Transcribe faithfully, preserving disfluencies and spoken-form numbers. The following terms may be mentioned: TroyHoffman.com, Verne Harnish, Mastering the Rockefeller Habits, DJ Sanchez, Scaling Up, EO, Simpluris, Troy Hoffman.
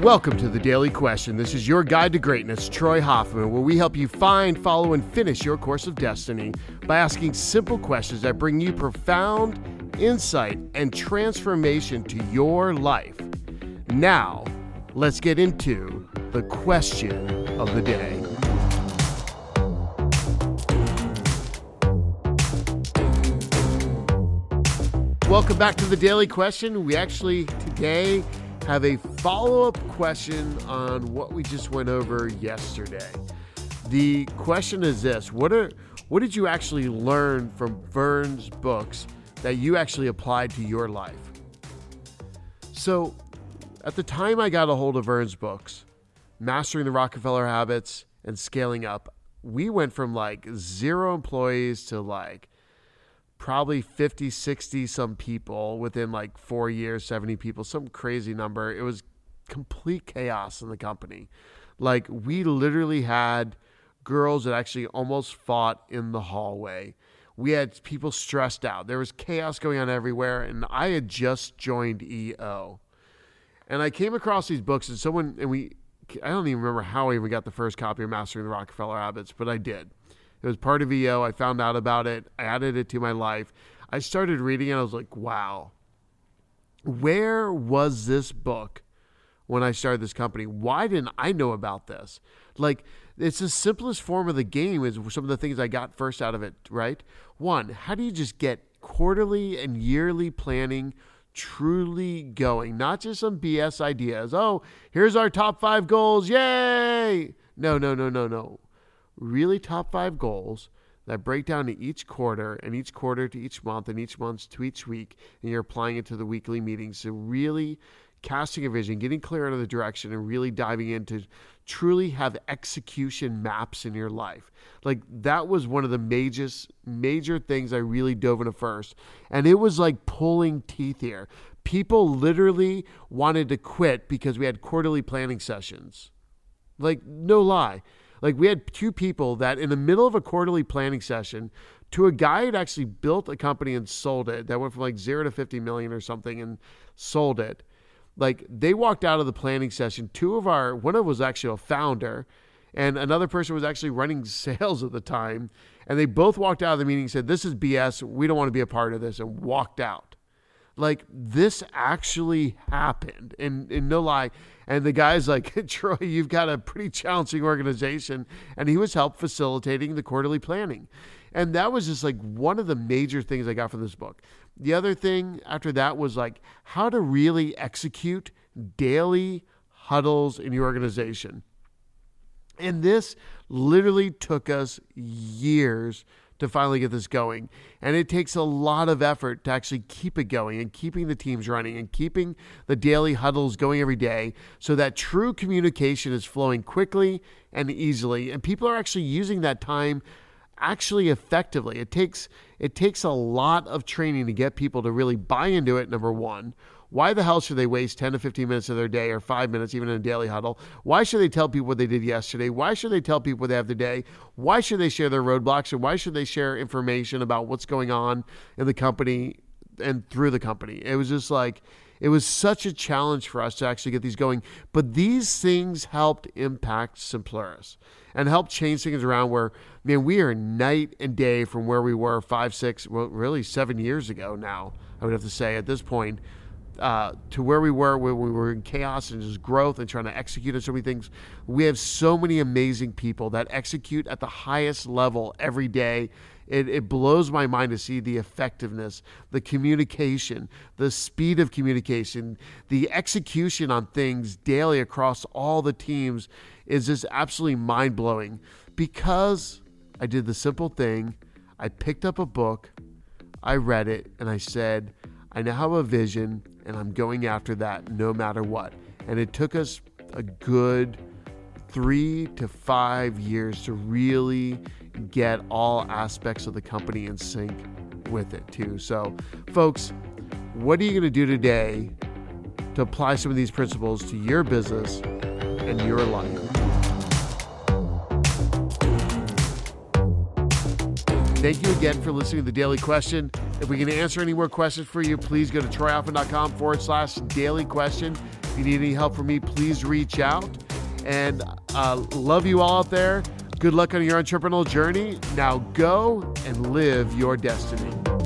Welcome to The Daily Question. This is your guide to greatness, Troy Hoffman, where we help you find, follow, and finish your course of destiny by asking simple questions that bring you profound insight and transformation to your life. Now, let's get into the question of the day. Welcome back to The Daily Question. We actually today have a follow-up question on what we just went over yesterday. The question is this: what are what did you actually learn from Vern's books that you actually applied to your life? So at the time I got a hold of Vern's books, Mastering the Rockefeller Habits and Scaling Up, we went from like zero employees to like probably fifty, sixty some people within like four years, seventy people, some crazy number. It was complete chaos in the company. Like, we literally had girls that actually almost fought in the hallway. We had people stressed out. There was chaos going on everywhere. And I had just joined E O. And I came across these books and someone, and we, I don't even remember how I even got the first copy of Mastering the Rockefeller Habits, but I did. It was part of E O. I found out about it. I added it to my life. I started reading it. I was like, wow, where was this book when I started this company? Why didn't I know about this? Like, it's the simplest form of the game is some of the things I got first out of it, right? One, how do you just get quarterly and yearly planning truly going? Not just some B S ideas. Oh, here's our top five goals. Yay! No, no, no, no, no. Really top five goals that break down to each quarter and each quarter to each month and each month to each week, and you're applying it to the weekly meetings. So really casting a vision, getting clear out of the direction, and really diving into truly have execution maps in your life. Like, that was one of the major, major things I really dove into first. And it was like pulling teeth here. People literally wanted to quit because we had quarterly planning sessions. Like, no lie. Like, we had two people that in the middle of a quarterly planning session, to a guy who'd actually built a company and sold it, that went from like zero to fifty million or something and sold it. Like, they walked out of the planning session. Two of our, one of them was actually a founder and another person was actually running sales at the time. And they both walked out of the meeting and said, this is B S. We don't want to be a part of this, and walked out. Like, this actually happened, and, and no lie. And the guy's like, Troy, you've got a pretty challenging organization. And he was help facilitating the quarterly planning. And that was just like one of the major things I got from this book. The other thing after that was like how to really execute daily huddles in your organization. And this literally took us years to finally get this going. And it takes a lot of effort to actually keep it going and keeping the teams running and keeping the daily huddles going every day so that true communication is flowing quickly and easily. And people are actually using that time actually effectively. It takes it takes a lot of training to get people to really buy into it, number one. Why the hell should they waste ten to fifteen minutes of their day or five minutes even in a daily huddle? Why should they tell people what they did yesterday? Why should they tell people what they have today? Why should they share their roadblocks? And why should they share information about what's going on in the company and through the company? It was just like, it was such a challenge for us to actually get these going. But these things helped impact Simpluris and helped change things around where, man, we are night and day from where we were five, six, well, really seven years ago now, I would have to say at this point, Uh, to where we were when we were in chaos and just growth and trying to execute on so many things. We have so many amazing people that execute at the highest level every day. It, it blows my mind to see the effectiveness, the communication, the speed of communication, the execution on things daily across all the teams is just absolutely mind-blowing because I did the simple thing. I picked up a book, I read it, and I said, I now have a vision and I'm going after that no matter what. And it took us a good three to five years to really get all aspects of the company in sync with it too. So folks, what are you going to do today to apply some of these principles to your business and your life? Thank you again for listening to The Daily Question. If we can answer any more questions for you, please go to Troy Hoffman dot com forward slash daily question If you need any help from me, please reach out. And uh, love you all out there. Good luck on your entrepreneurial journey. Now go and live your destiny.